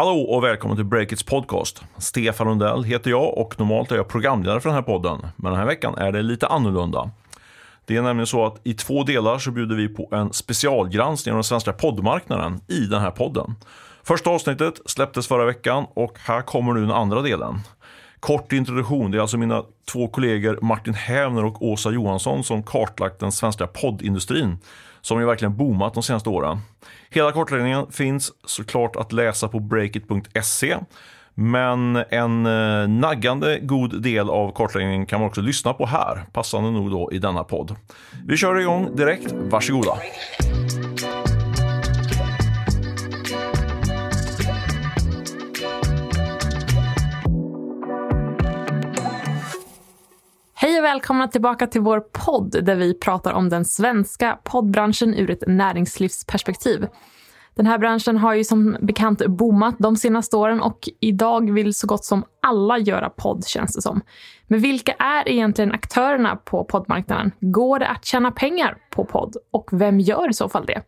Hallå och välkommen till Breakits podcast. Stefan Lundell heter jag och normalt är jag programledare för den här podden. Men den här veckan är det lite annorlunda. Det är nämligen så att i två delar så bjuder vi på en specialgranskning av den svenska poddmarknaden i den här podden. Första avsnittet släpptes förra veckan och här kommer nu den andra delen. Kort introduktion, det är alltså mina två kollegor Martin Hävner och Åsa Johansson som kartlagt den svenska poddindustrin som ju verkligen boomat de senaste åren. Hela kartläggningen finns såklart att läsa på breakit.se, men en naggande god del av kartläggningen kan man också lyssna på här, passande nog då i denna podd. Vi kör igång direkt, varsågoda! Hej och välkomna tillbaka till vår podd där vi pratar om den svenska poddbranschen ur ett näringslivsperspektiv. Den här branschen har ju som bekant boomat de senaste åren och idag vill så gott som alla göra podd, känns det som. Men vilka är egentligen aktörerna på poddmarknaden? Går det att tjäna pengar på podd? Och vem gör i så fall det?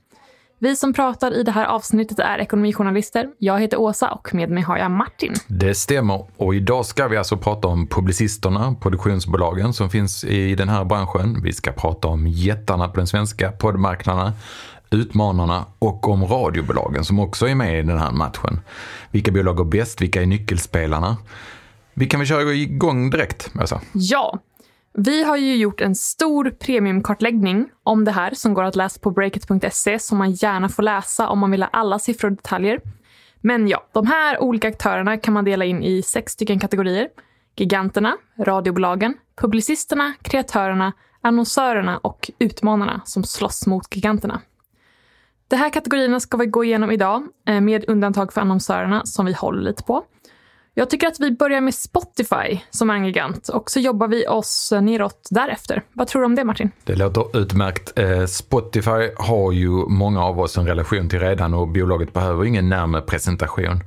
Vi som pratar i det här avsnittet är ekonomijournalister. Jag heter Åsa och med mig har jag Martin. Det stämmer. Och idag ska vi alltså prata om publicisterna, produktionsbolagen som finns i den här branschen. Vi ska prata om jättarna på den svenska poddmarknaden, utmanarna och om radiobolagen som också är med i den här matchen. Vilka bolag går bäst? Vilka är nyckelspelarna? Vi kan väl köra igång direkt, Åsa? Ja. Vi har ju gjort en stor premiumkartläggning om det här som går att läsa på breakit.se som man gärna får läsa om man vill ha alla siffror och detaljer. Men ja, de här olika aktörerna kan man dela in i 6 stycken kategorier. Giganterna, radiobolagen, publicisterna, kreatörerna, annonsörerna och utmanarna som slåss mot giganterna. De här kategorierna ska vi gå igenom idag med undantag för annonsörerna som vi håller lite på. Jag tycker att vi börjar med Spotify som är en gigant och så jobbar vi oss neråt därefter. Vad tror du om det, Martin? Det låter utmärkt. Spotify har ju många av oss en relation till redan och bolaget behöver ingen närmare presentation.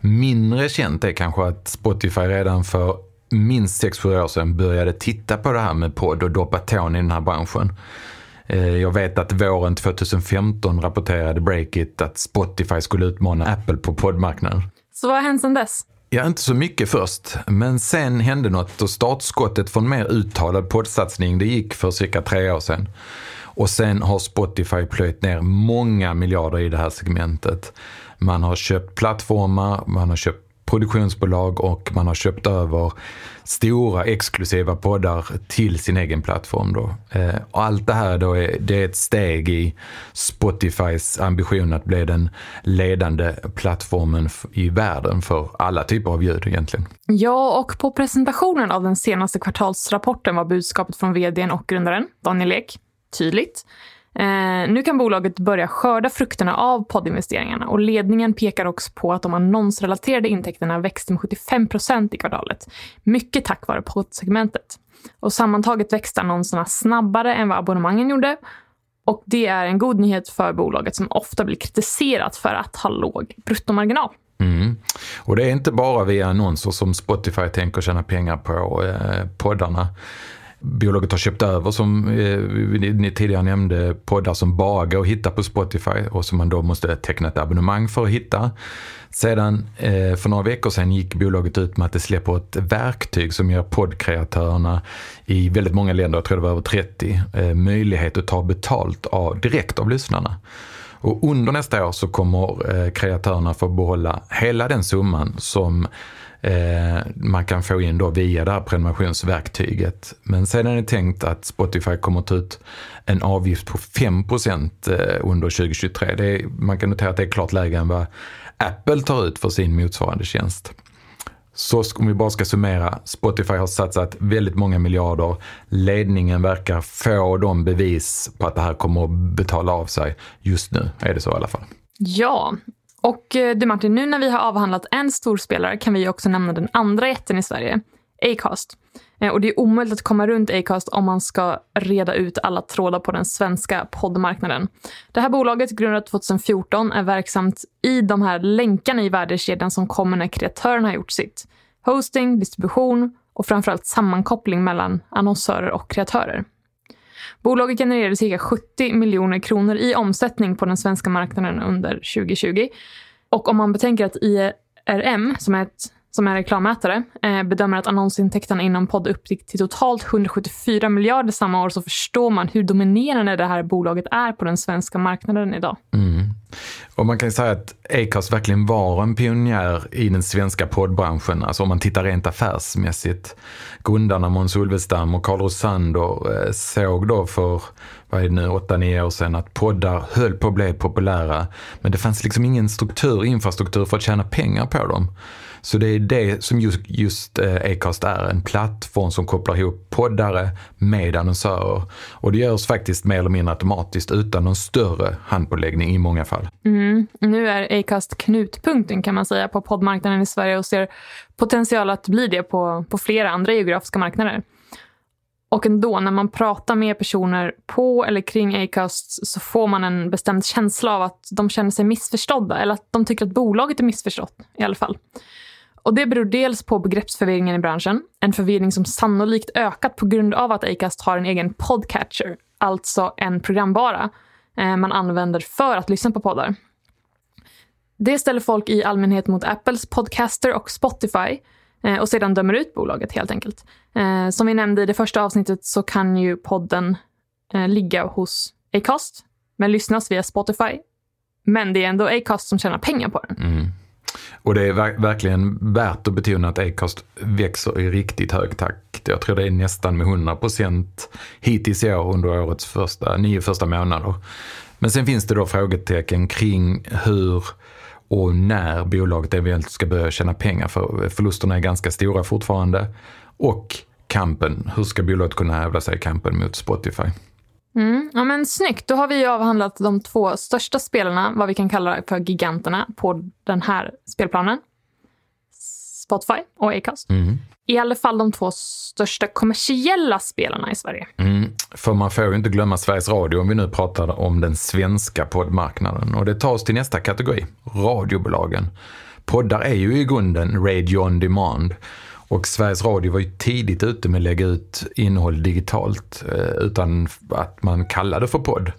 Mindre känt är kanske att Spotify redan för minst 6-7 år sedan började titta på det här med podd och doppa tån i den här branschen. Jag vet att våren 2015 rapporterade Breakit att Spotify skulle utmana Apple på poddmarknaden. Så vad har hänt sedan dess? Ja, inte så mycket först, men sen hände något och startskottet för en mer uttalad poddsatsning det gick för cirka 3 år sedan. Och sen har Spotify plöjt ner många miljarder i det här segmentet. Man har köpt plattformar, man har köpt produktionsbolag och man har köpt över stora exklusiva poddar till sin egen plattform då. Och allt det här då det är ett steg i Spotifys ambition att bli den ledande plattformen i världen för alla typer av ljud egentligen. Ja, och på presentationen av den senaste kvartalsrapporten var budskapet från vdn och grundaren Daniel Ek tydligt. Nu kan bolaget börja skörda frukterna av poddinvesteringarna och ledningen pekar också på att de annonsrelaterade intäkterna växte med 75% i kvartalet. Mycket tack vare poddsegmentet. Och sammantaget växte annonserna snabbare än vad abonnemangen gjorde och det är en god nyhet för bolaget som ofta blir kritiserat för att ha låg bruttomarginal. Mm. Och det är inte bara via annonser som Spotify tänker tjäna pengar på poddarna. Bolaget har köpt över, som ni tidigare nämnde, poddar som bara går att hitta på Spotify och som man då måste teckna ett abonnemang för att hitta. Sedan för några veckor sedan gick bolaget ut med att det släpper ett verktyg som ger poddkreatörerna i väldigt många länder, jag tror det var över 30, möjlighet att ta betalt direkt av lyssnarna. Och under nästa år så kommer kreatörerna få behålla hela den summan som man kan få in då via det här prenumerationsverktyget. Men sedan är det tänkt att Spotify kommer ta ut en avgift på 5% under 2023. Man kan notera att det är klart lägre än vad Apple tar ut för sin motsvarande tjänst. Så om vi bara ska summera, Spotify har satsat väldigt många miljarder. Ledningen verkar få de bevis på att det här kommer att betala av sig. Just nu är det så i alla fall. Ja, och du Martin, nu när vi har avhandlat en storspelare kan vi också nämna den andra jätten i Sverige, Acast. Och det är omöjligt att komma runt Acast om man ska reda ut alla trådar på den svenska poddmarknaden. Det här bolaget, grundat 2014, är verksamt i de här länkarna i värdekedjan som kommer när kreatören har gjort sitt. Hosting, distribution och framförallt sammankoppling mellan annonsörer och kreatörer. Bolaget genererade cirka 70 miljoner kronor i omsättning på den svenska marknaden under 2020. Och om man betänker att IRM, som är reklammätare, bedömer att annonsintäkterna inom podd uppgick till totalt 174 miljarder samma år, så förstår man hur dominerande det här bolaget är på den svenska marknaden idag. Mm. Och man kan ju säga att Acast verkligen var en pionjär i den svenska poddbranschen. Alltså om man tittar rent affärsmässigt. Grundarna Måns Ulvestam och Karl Rosander såg då för 8-9 år sedan att poddar höll på att bli populära. Men det fanns liksom ingen infrastruktur för att tjäna pengar på dem. Så det är det som just Acast är, en plattform som kopplar ihop poddare med annonsörer. Och det görs faktiskt mer eller mindre automatiskt utan någon större handpåläggning i många fall. Mm. Nu är Acast knutpunkten, kan man säga, på poddmarknaden i Sverige och ser potential att bli det på flera andra geografiska marknader. Och ändå, när man pratar med personer på eller kring Acast så får man en bestämd känsla av att de känner sig missförstådda, eller att de tycker att bolaget är missförstått i alla fall. Och det beror dels på begreppsförvirringen i branschen, en förvirring som sannolikt ökat på grund av att Acast har en egen podcatcher, alltså en programvara man använder för att lyssna på poddar. Det ställer folk i allmänhet mot Apples podcaster och Spotify och sedan dömer ut bolaget helt enkelt. Som vi nämnde i det första avsnittet så kan ju podden ligga hos Acast men lyssnas via Spotify. Men det är ändå Acast som tjänar pengar på den. Mm. Och det är verkligen värt att betona att Acast växer i riktigt hög takt. Jag tror det är nästan med 100% hittills i år under årets 9 första månader. Men sen finns det då frågetecken kring hur och när bolaget eventuellt ska börja tjäna pengar, för förlusterna är ganska stora fortfarande. Och kampen, hur ska bolaget kunna hävda sig i kampen mot Spotify? Mm, ja men snyggt, då har vi avhandlat de 2 största spelarna, vad vi kan kalla för giganterna på den här spelplanen, Spotify och Acast. Mm. I alla fall de 2 största kommersiella spelarna i Sverige. Mm, för man får ju inte glömma Sveriges Radio om vi nu pratar om den svenska poddmarknaden. Och det tar oss till nästa kategori, radiobolagen. Poddar är ju i grunden radio on demand. Och Sveriges Radio var ju tidigt ute med att lägga ut innehåll digitalt utan att man kallade för podd.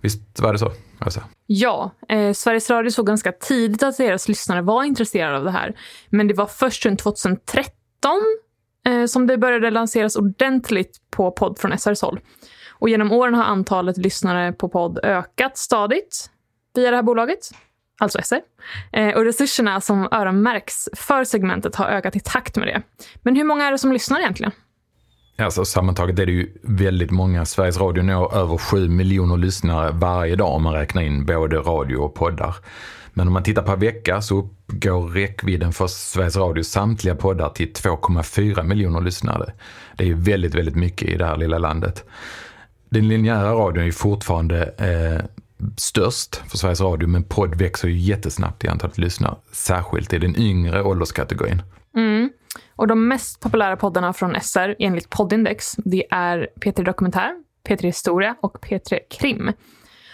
Visst var det så? Alltså. Ja, Sveriges Radio såg ganska tidigt att deras lyssnare var intresserade av det här. Men det var först runt 2013 som det började lanseras ordentligt på podd från SRs håll. Och genom åren har antalet lyssnare på podd ökat stadigt via det här bolaget. Alltså SR. Och resurserna som öronmärks för segmentet har ökat i takt med det. Men hur många är det som lyssnar egentligen? Alltså sammantaget är det ju väldigt många. Sveriges Radio når över 7 miljoner lyssnare varje dag om man räknar in både radio och poddar. Men om man tittar per vecka så uppgår räckvidden för Sveriges Radio samtliga poddar till 2,4 miljoner lyssnare. Det är ju väldigt, väldigt mycket i det här lilla landet. Den linjära radion är fortfarande störst för Sveriges Radio, men podd växer ju jättesnabbt i antalet lyssnare, särskilt i den yngre ålderskategorin. Mm. Och de mest populära poddarna från SR enligt Poddindex, det är P3 Dokumentär, P3 Historia och P3 Krim.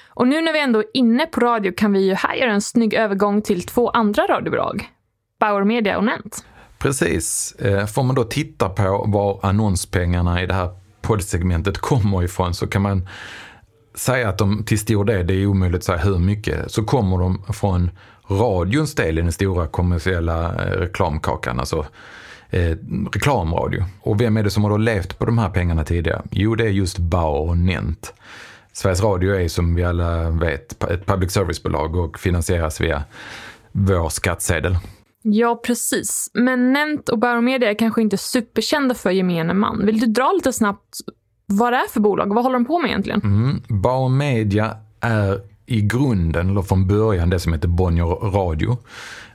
Och nu när vi ändå är inne på radio kan vi ju här göra en snygg övergång till 2 andra radiobolag, Bauer Media och Nent. Precis. Får man då titta på var annonspengarna i det här poddsegmentet kommer ifrån så kan man säga att de till stor del, det är omöjligt att säga hur mycket, så kommer de från radions del i den stora kommersiella reklamkakan, alltså reklamradio. Och vem är det som har då levt på de här pengarna tidigare? Jo, det är just Bauer och Nent. Sveriges Radio är som vi alla vet ett public service-bolag och finansieras via vår skattsedel. Ja, precis. Men Nent och Bauer Media är kanske inte superkända för gemene man. Vill du dra lite snabbt vad det är för bolag? Vad håller de på med egentligen? Bauer Media är i grunden, eller från början, det som heter Bonjour Radio.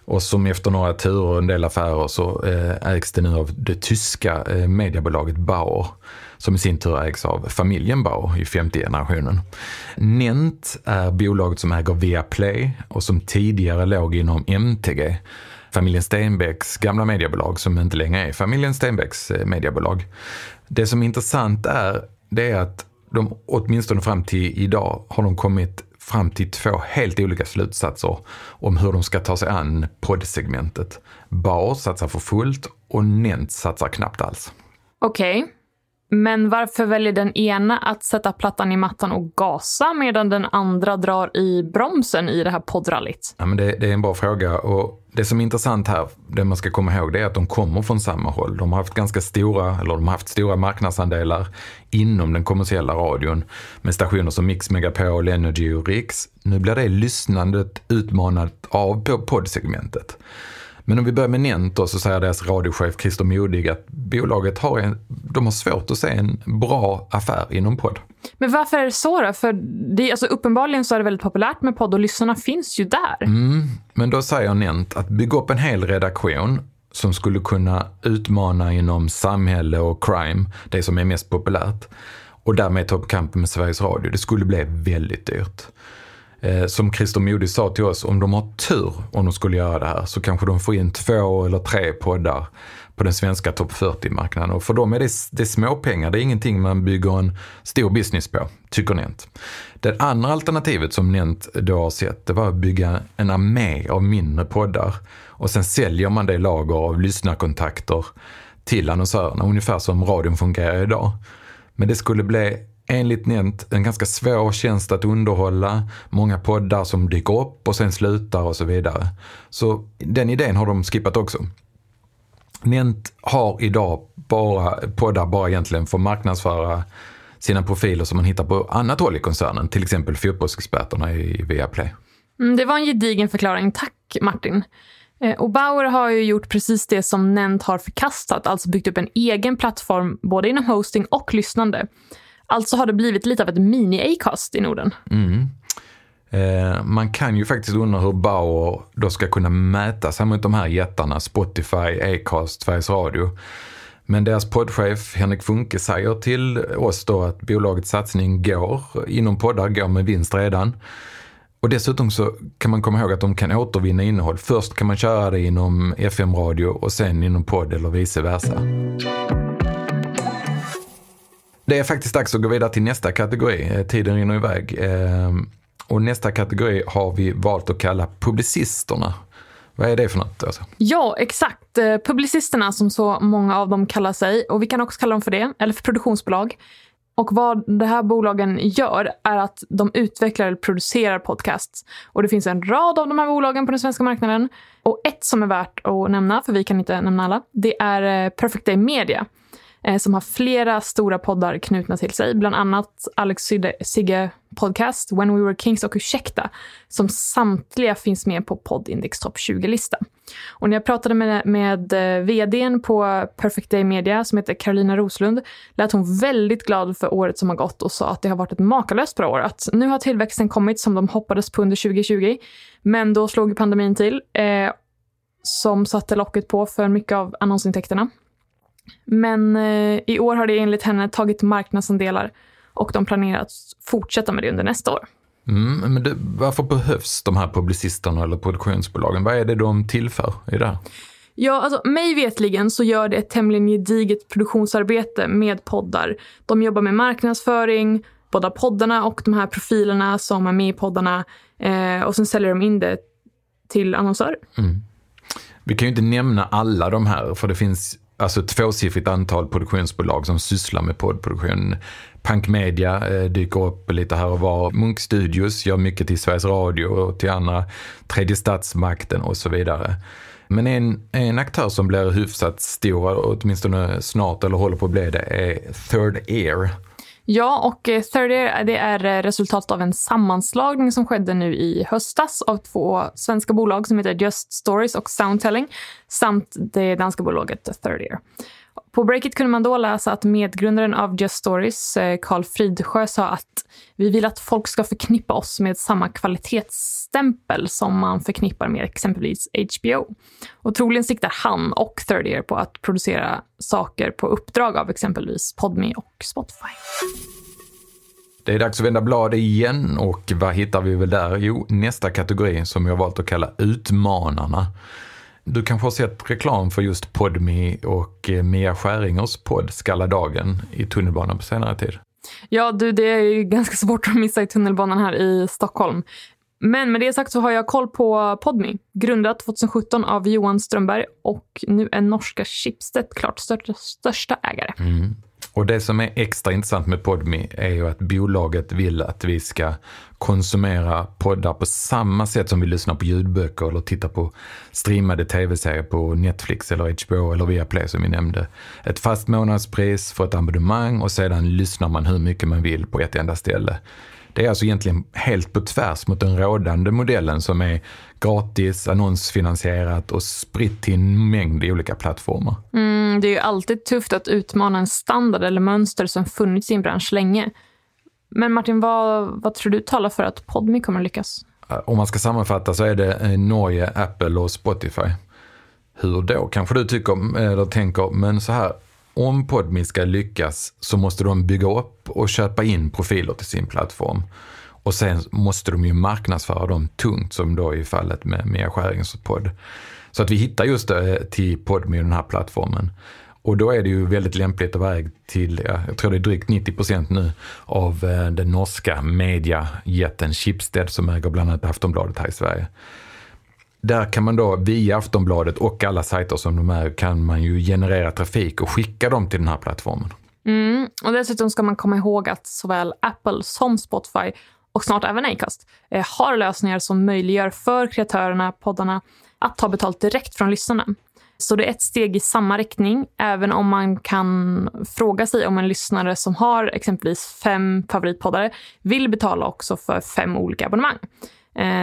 Och som efter några turer och en del affärer så ägs det nu av det tyska mediebolaget Bauer. Som i sin tur ägs av familjen Bauer i 50 generationen. Nent är bolaget som äger Viaplay och som tidigare låg inom MTG. Familjen Stenbecks gamla mediebolag som inte längre är familjen Stenbecks mediebolag. Det som är intressant är att de åtminstone fram till idag har de kommit fram till 2 helt olika slutsatser om hur de ska ta sig an poddsegmentet. Bauer satsar för fullt och Nent satsar knappt alls. Okej, Men varför väljer den ena att sätta plattan i mattan och gasa medan den andra drar i bromsen i det här poddrallyt? Ja, men det är en bra fråga, och det som är intressant här, det man ska komma ihåg, det är att de kommer från samma håll. De har haft stora marknadsandelar inom den kommersiella radion med stationer som Mix Megapol, Energy och Rix. Nu blir det lyssnandet utmanat av på poddsegmentet. Men om vi börjar med Nent då, så säger deras radiochef Christer Modig att bolaget har svårt att se en bra affär inom podd. Men varför är det så då? För det, alltså, uppenbarligen så är det väldigt populärt med podd och lyssnarna finns ju där. Men då säger Nent att bygga upp en hel redaktion som skulle kunna utmana inom samhälle och crime, det som är mest populärt, och därmed ta upp kampen med Sveriges Radio, det skulle bli väldigt dyrt. Som Christer Modig sa till oss, om de har tur om de skulle göra det här så kanske de får in 2 eller 3 poddar på den svenska topp 40-marknaden. Och för dem är det småpengar, det är ingenting man bygger en stor business på, tycker Nent. Det andra alternativet som Nent då har sett, det var att bygga en armé av mindre poddar. Och sen säljer man det lager av lyssnarkontakter till annonsörerna, ungefär som radion fungerar idag. Men det skulle bli, enligt Nent, en ganska svår tjänst att underhålla, många poddar som dyker upp och sen slutar och så vidare. Så den idén har de skippat också. Nent har idag poddar egentligen för att marknadsföra sina profiler som man hittar på annat håll i koncernen, till exempel fotbollsexperterna i Viaplay. Det var en gedigen förklaring, tack Martin. Och Bauer har ju gjort precis det som Nent har förkastat, alltså byggt upp en egen plattform både inom hosting och lyssnande. Alltså har det blivit lite av ett mini-Acast i Norden. Man kan ju faktiskt undra hur Bauer då ska kunna mäta sig mot de här jättarna Spotify, Acast, Sveriges Radio. Men deras poddchef Henrik Funke säger till oss då att bolagets satsning inom poddar går med vinst redan. Och dessutom så kan man komma ihåg att de kan återvinna innehåll. Först kan man köra det inom FM-radio och sen inom podd eller vice versa. Det är faktiskt dags att gå vidare till nästa kategori. Tiden rinner iväg. Och nästa kategori har vi valt att kalla publicisterna. Vad är det för något? Alltså? Ja, exakt. Publicisterna, som så många av dem kallar sig. Och vi kan också kalla dem för det, eller för produktionsbolag. Och vad det här bolagen gör är att de utvecklar eller producerar podcasts. Och det finns en rad av de här bolagen på den svenska marknaden. Och ett som är värt att nämna, för vi kan inte nämna alla, det är Perfect Day Media, som har flera stora poddar knutna till sig. Bland annat Alex Sigge podcast, When We Were Kings och Ursäkta, som samtliga finns med på Poddindex topp 20-lista. Och när jag pratade med vdn på Perfect Day Media, som heter Carolina Roslund, lät hon väldigt glad för året som har gått och sa att det har varit ett makalöst bra år. Att nu har tillväxten kommit som de hoppades på under 2020, men då slog pandemin till som satte locket på för mycket av annonsintäkterna. Men i år har det enligt henne tagit marknadsandelar och de planerar att fortsätta med det under nästa år. Men varför behövs de här publicisterna eller produktionsbolagen? Vad är det de tillför i det här? Ja, alltså, mig vetligen så gör det ett tämligen gediget produktionsarbete med poddar. De jobbar med marknadsföring, båda poddarna och de här profilerna som är med i poddarna. Och sen säljer de in det till annonsörer. Vi kan ju inte nämna alla de här, för det finns alltså 2-siffrigt antal produktionsbolag som sysslar med poddproduktion. Pank Media dyker upp lite här och var. Munk Studios gör mycket till Sveriges Radio och till andra, Tredje statsmakten och så vidare. Men en aktör som blir hyfsat stor, åtminstone snart, eller håller på att bli det, är Third Ear. Ja, och Third Ear, det är resultatet av en sammanslagning som skedde nu i höstas av 2 svenska bolag som heter Just Stories och Soundtelling samt det danska bolaget Third Ear. På Breakit kunde man då läsa att medgrundaren av Just Stories, Carl Fridsjö, sa att vi vill att folk ska förknippa oss med samma kvalitetsstämpel som man förknippar med exempelvis HBO. Och troligen siktar han och Third Ear på att producera saker på uppdrag av exempelvis Podme och Spotify. Det är dags att vända blad igen, och vad hittar vi väl där? Jo, nästa kategori som jag valt att kalla utmanarna. Du kanske har sett reklam för just Podme och Mia Skäringers podd Skalla dagen i tunnelbanan på senare tid. Ja du, det är ju ganska svårt att missa i tunnelbanan här i Stockholm. Men med det sagt så har jag koll på Podme, grundat 2017 av Johan Strömberg, och nu är norska Schibsted klart största ägare. Och det som är extra intressant med Podme är ju att bolaget vill att vi ska konsumera poddar på samma sätt som vi lyssnar på ljudböcker eller tittar på streamade tv-serier på Netflix eller HBO eller Viaplay som vi nämnde. Ett fast månadspris för ett abonnemang och sedan lyssnar man hur mycket man vill på ett enda ställe. Det är alltså egentligen helt på tvärs mot den rådande modellen som är gratis, annonsfinansierat och spritt till en mängd olika plattformar. Det är ju alltid tufft att utmana en standard eller mönster som funnits i en bransch länge. Men Martin, vad tror du talar för att Podme kommer lyckas? Om man ska sammanfatta så är det Norge, Apple och Spotify. Hur då? Kanske du tycker eller tänker, men så här. Om Podme ska lyckas så måste de bygga upp och köpa in profiler till sin plattform. Och sen måste de ju marknadsföra dem tungt som då i fallet med Mia Skärings podd. Så att vi hittar just det till Podme i den här plattformen. Och då är det ju väldigt lämpligt att vara ägd till, jag tror det är drygt 90% nu, av den norska mediajätten Schibsted som äger bland annat Aftonbladet här i Sverige. Där kan man då via Aftonbladet och alla sajter som de är kan man ju generera trafik och skicka dem till den här plattformen. Och dessutom ska man komma ihåg att såväl Apple som Spotify och snart även Acast har lösningar som möjliggör för kreatörerna, poddarna att ta betalt direkt från lyssnarna. Så det är ett steg i samma riktning, även om man kan fråga sig om en lyssnare som har exempelvis 5 favoritpoddare vill betala också för 5 olika abonnemang.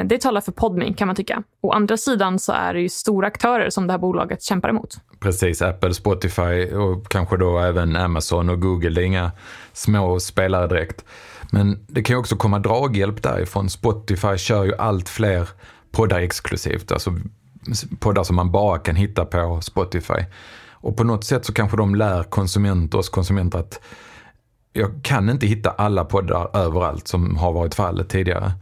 Det talar för Podme kan man tycka. Å andra sidan så är det ju stora aktörer som det här bolaget kämpar emot. Precis, Apple, Spotify och kanske då även Amazon och Google. Det är inga små spelare direkt. Men det kan ju också komma draghjälp därifrån. Spotify kör ju allt fler poddar exklusivt. Alltså poddar som man bara kan hitta på Spotify. Och på något sätt så kanske de lär oss konsumenter att jag kan inte hitta alla poddar överallt som har varit fallet tidigare.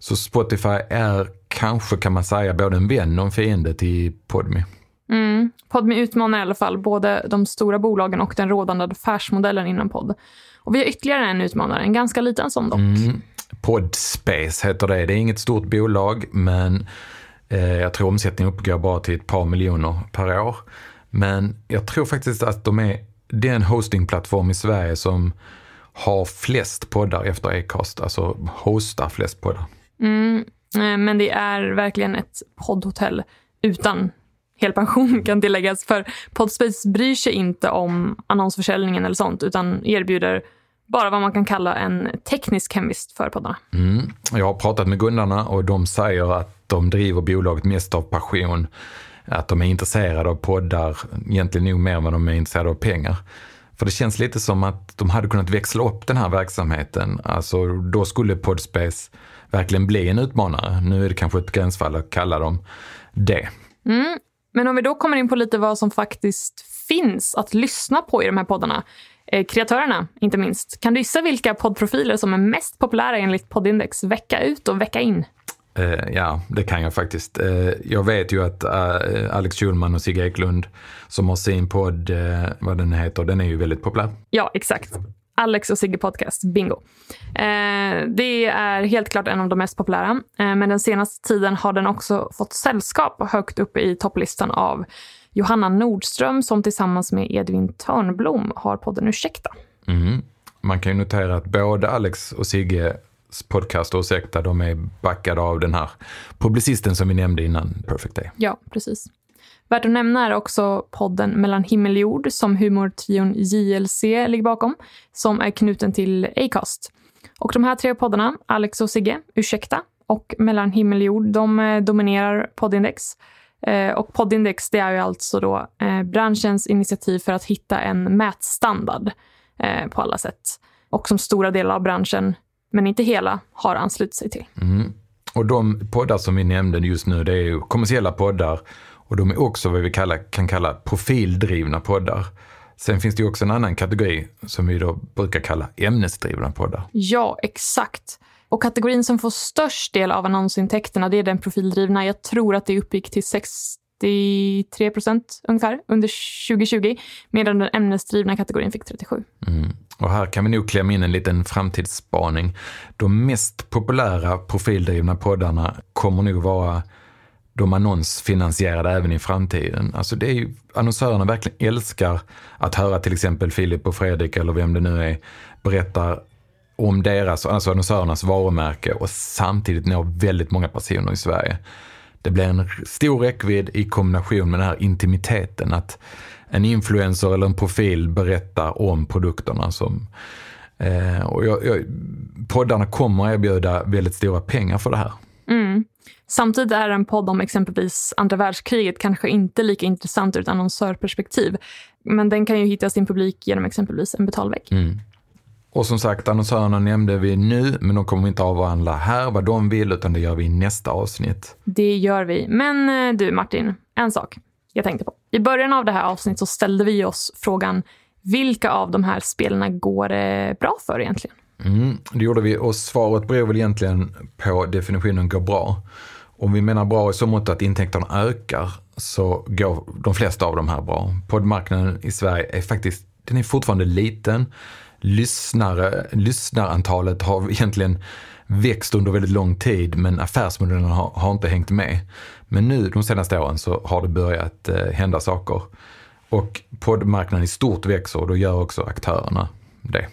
Så Spotify är kanske, kan man säga, både en vän och en fiende till Podme. Podme utmanar i alla fall både de stora bolagen och den rådande affärsmodellen inom podd. Och vi har ytterligare en utmanare, en ganska liten sån dock. Podspace heter det. Det är inget stort bolag, men jag tror omsättningen uppgår bara till ett par miljoner per år. Men jag tror faktiskt att det är en hostingplattform i Sverige som har flest poddar efter Acast. Alltså hostar flest poddar. Men det är verkligen ett poddhotell utan helpension kan tilläggas, för Podspace bryr sig inte om annonsförsäljningen eller sånt utan erbjuder bara vad man kan kalla en teknisk hemvist för poddarna. Jag har pratat med grundarna och de säger att de driver bolaget mest av passion, att de är intresserade av poddar egentligen nog mer än vad de är intresserade av pengar. För det känns lite som att de hade kunnat växla upp den här verksamheten. Alltså då skulle Podspace verkligen bli en utmanare. Nu är det kanske ett gränsfall att kalla dem det. Men om vi då kommer in på lite vad som faktiskt finns att lyssna på i de här poddarna. Kreatörerna inte minst. Kan du gissa vilka poddprofiler som är mest populära enligt Poddindex vecka ut och vecka in? Ja, det kan jag faktiskt. Jag vet ju att Alex Schulman och Sigge Eklund som har sin podd, vad den heter, den är ju väldigt populär. Ja, exakt. Alex och Sigge podcast, bingo. Det är helt klart en av de mest populära. Men den senaste tiden har den också fått sällskap högt uppe i topplistan av Johanna Nordström som tillsammans med Edvin Törnblom har podden Ursäkta. Man kan ju notera att både Alex och Sigge podcast och Ursäkta, de är backade av den här publicisten som vi nämnde innan, Perfect Day. Ja, precis. Värt att nämna är också podden Mellan himmel och jord som humortrion JLC ligger bakom, som är knuten till Acast. Och de här 3 poddarna, Alex och Sigge, Ursäkta och Mellan himmel och jord, de dominerar Poddindex. Och Poddindex, det är ju alltså då branschens initiativ för att hitta en mätstandard på alla sätt. Och som stora delar av branschen, men inte hela, har anslutit sig till. Och de poddar som vi nämnde just nu, det är ju kommersiella poddar och de är också vad vi kan kalla profildrivna poddar. Sen finns det ju också en annan kategori som vi då brukar kalla ämnesdrivna poddar. Ja, exakt. Och kategorin som får störst del av annonsintäkterna, det är den profildrivna. Jag tror att det uppgick till 63% ungefär under 2020, medan den ämnesdrivna kategorin fick 37%. Och här kan vi nog klämma in en liten framtidsspaning. De mest populära profildrivna poddarna kommer nog vara de annonsfinansierade även i framtiden. Alltså det är ju, annonsörerna verkligen älskar att höra till exempel Filip och Fredrik eller vem det nu är berättar om deras, alltså annonsörernas varumärke och samtidigt nå väldigt många personer i Sverige. Det blir en stor räckvidd i kombination med den här intimiteten att en influencer eller en profil berättar om produkterna som och poddarna kommer att erbjuda väldigt stora pengar för det här. Mm. Samtidigt är en podd om exempelvis andra världskriget kanske inte lika intressant ur ett annonsörperspektiv, men den kan ju hitta sin publik genom exempelvis en betalvägg. Mm. Och som sagt, annonsörerna nämnde vi nu, men de kommer inte avhandla här vad de vill, utan det gör vi i nästa avsnitt. Det gör vi. Men du Martin, en sak jag tänkte på. I början av det här avsnittet så ställde vi oss frågan, vilka av de här spelarna går bra för egentligen? Mm, det gjorde vi, och svaret beror väl egentligen på definitionen går bra. Om vi menar bra i så mått att intäkterna ökar så går de flesta av de här bra. Poddmarknaden i Sverige är faktiskt, den är fortfarande liten. Lyssnarantalet har egentligen växt under väldigt lång tid, men affärsmodellen har inte hängt med. Men nu de senaste åren så har det börjat hända saker. Och poddmarknaden i stort växer, och då gör också aktörerna det.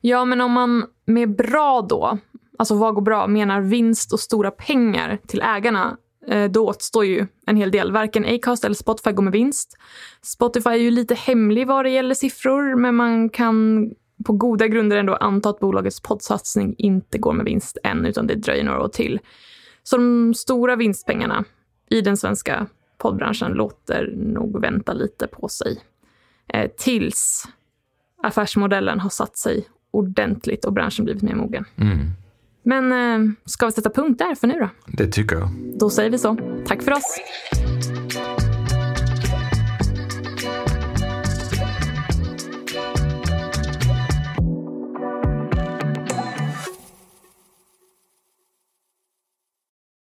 Ja, men om man med bra då, alltså vad går bra, menar vinst och stora pengar till ägarna, då återstår ju en hel del. Varken Acast eller Spotify går med vinst. Spotify är ju lite hemlig vad det gäller siffror, men man kan på goda grunder ändå anta att bolagets poddsatsning inte går med vinst än, utan det dröjer några år till. Så de stora vinstpengarna i den svenska poddbranschen låter nog vänta lite på sig tills affärsmodellen har satt sig ordentligt och branschen blivit mer mogen. Mm. Men ska vi sätta punkt där för nu då? Det tycker jag. Då säger vi så. Tack för oss!